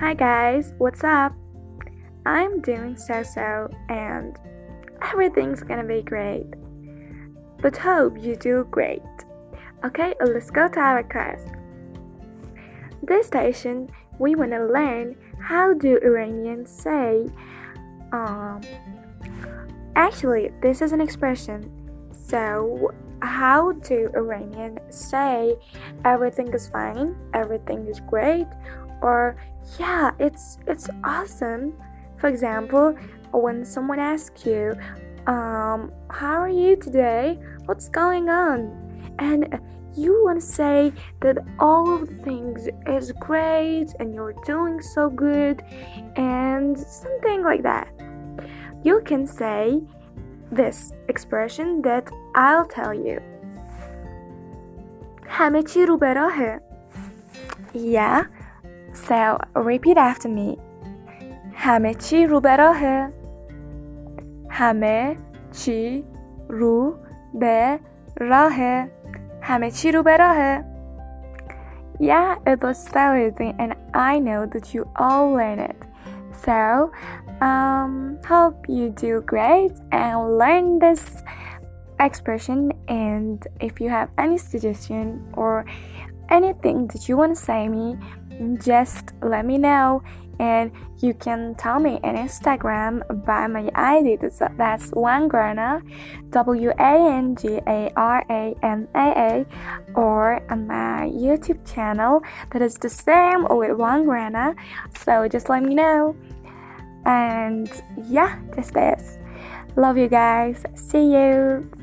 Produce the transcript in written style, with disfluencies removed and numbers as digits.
Hi guys, what's up? I'm doing so and everything's gonna be great. But hope you do great. Okay, let's go to our class. This station, we wanna learn how do Iranians say actually, this is an expression. So, how do Iranians say everything is fine, everything is great, or yeah, it's awesome? For example, when someone asks you, how are you today? What's going on? And you want to say that all of the things is great and you're doing so good and something like that. You can say this expression that I'll tell you. همه چی رو به راهه. Yeah. So repeat after me. همه چی رو به راهه. همه چی رو به راهه. همه چی رو به راهه. Yeah, it was so easy and I know that you all learn it. So, hope you do great and learn this expression, and if you have any suggestion or anything that you want to say me, just let me know, and you can tell me on Instagram by my ID, that's Wangrana, WANGARANAA, or on my YouTube channel that is the same with Wangrana, so just let me know. And yeah, just this. Love you guys. See you.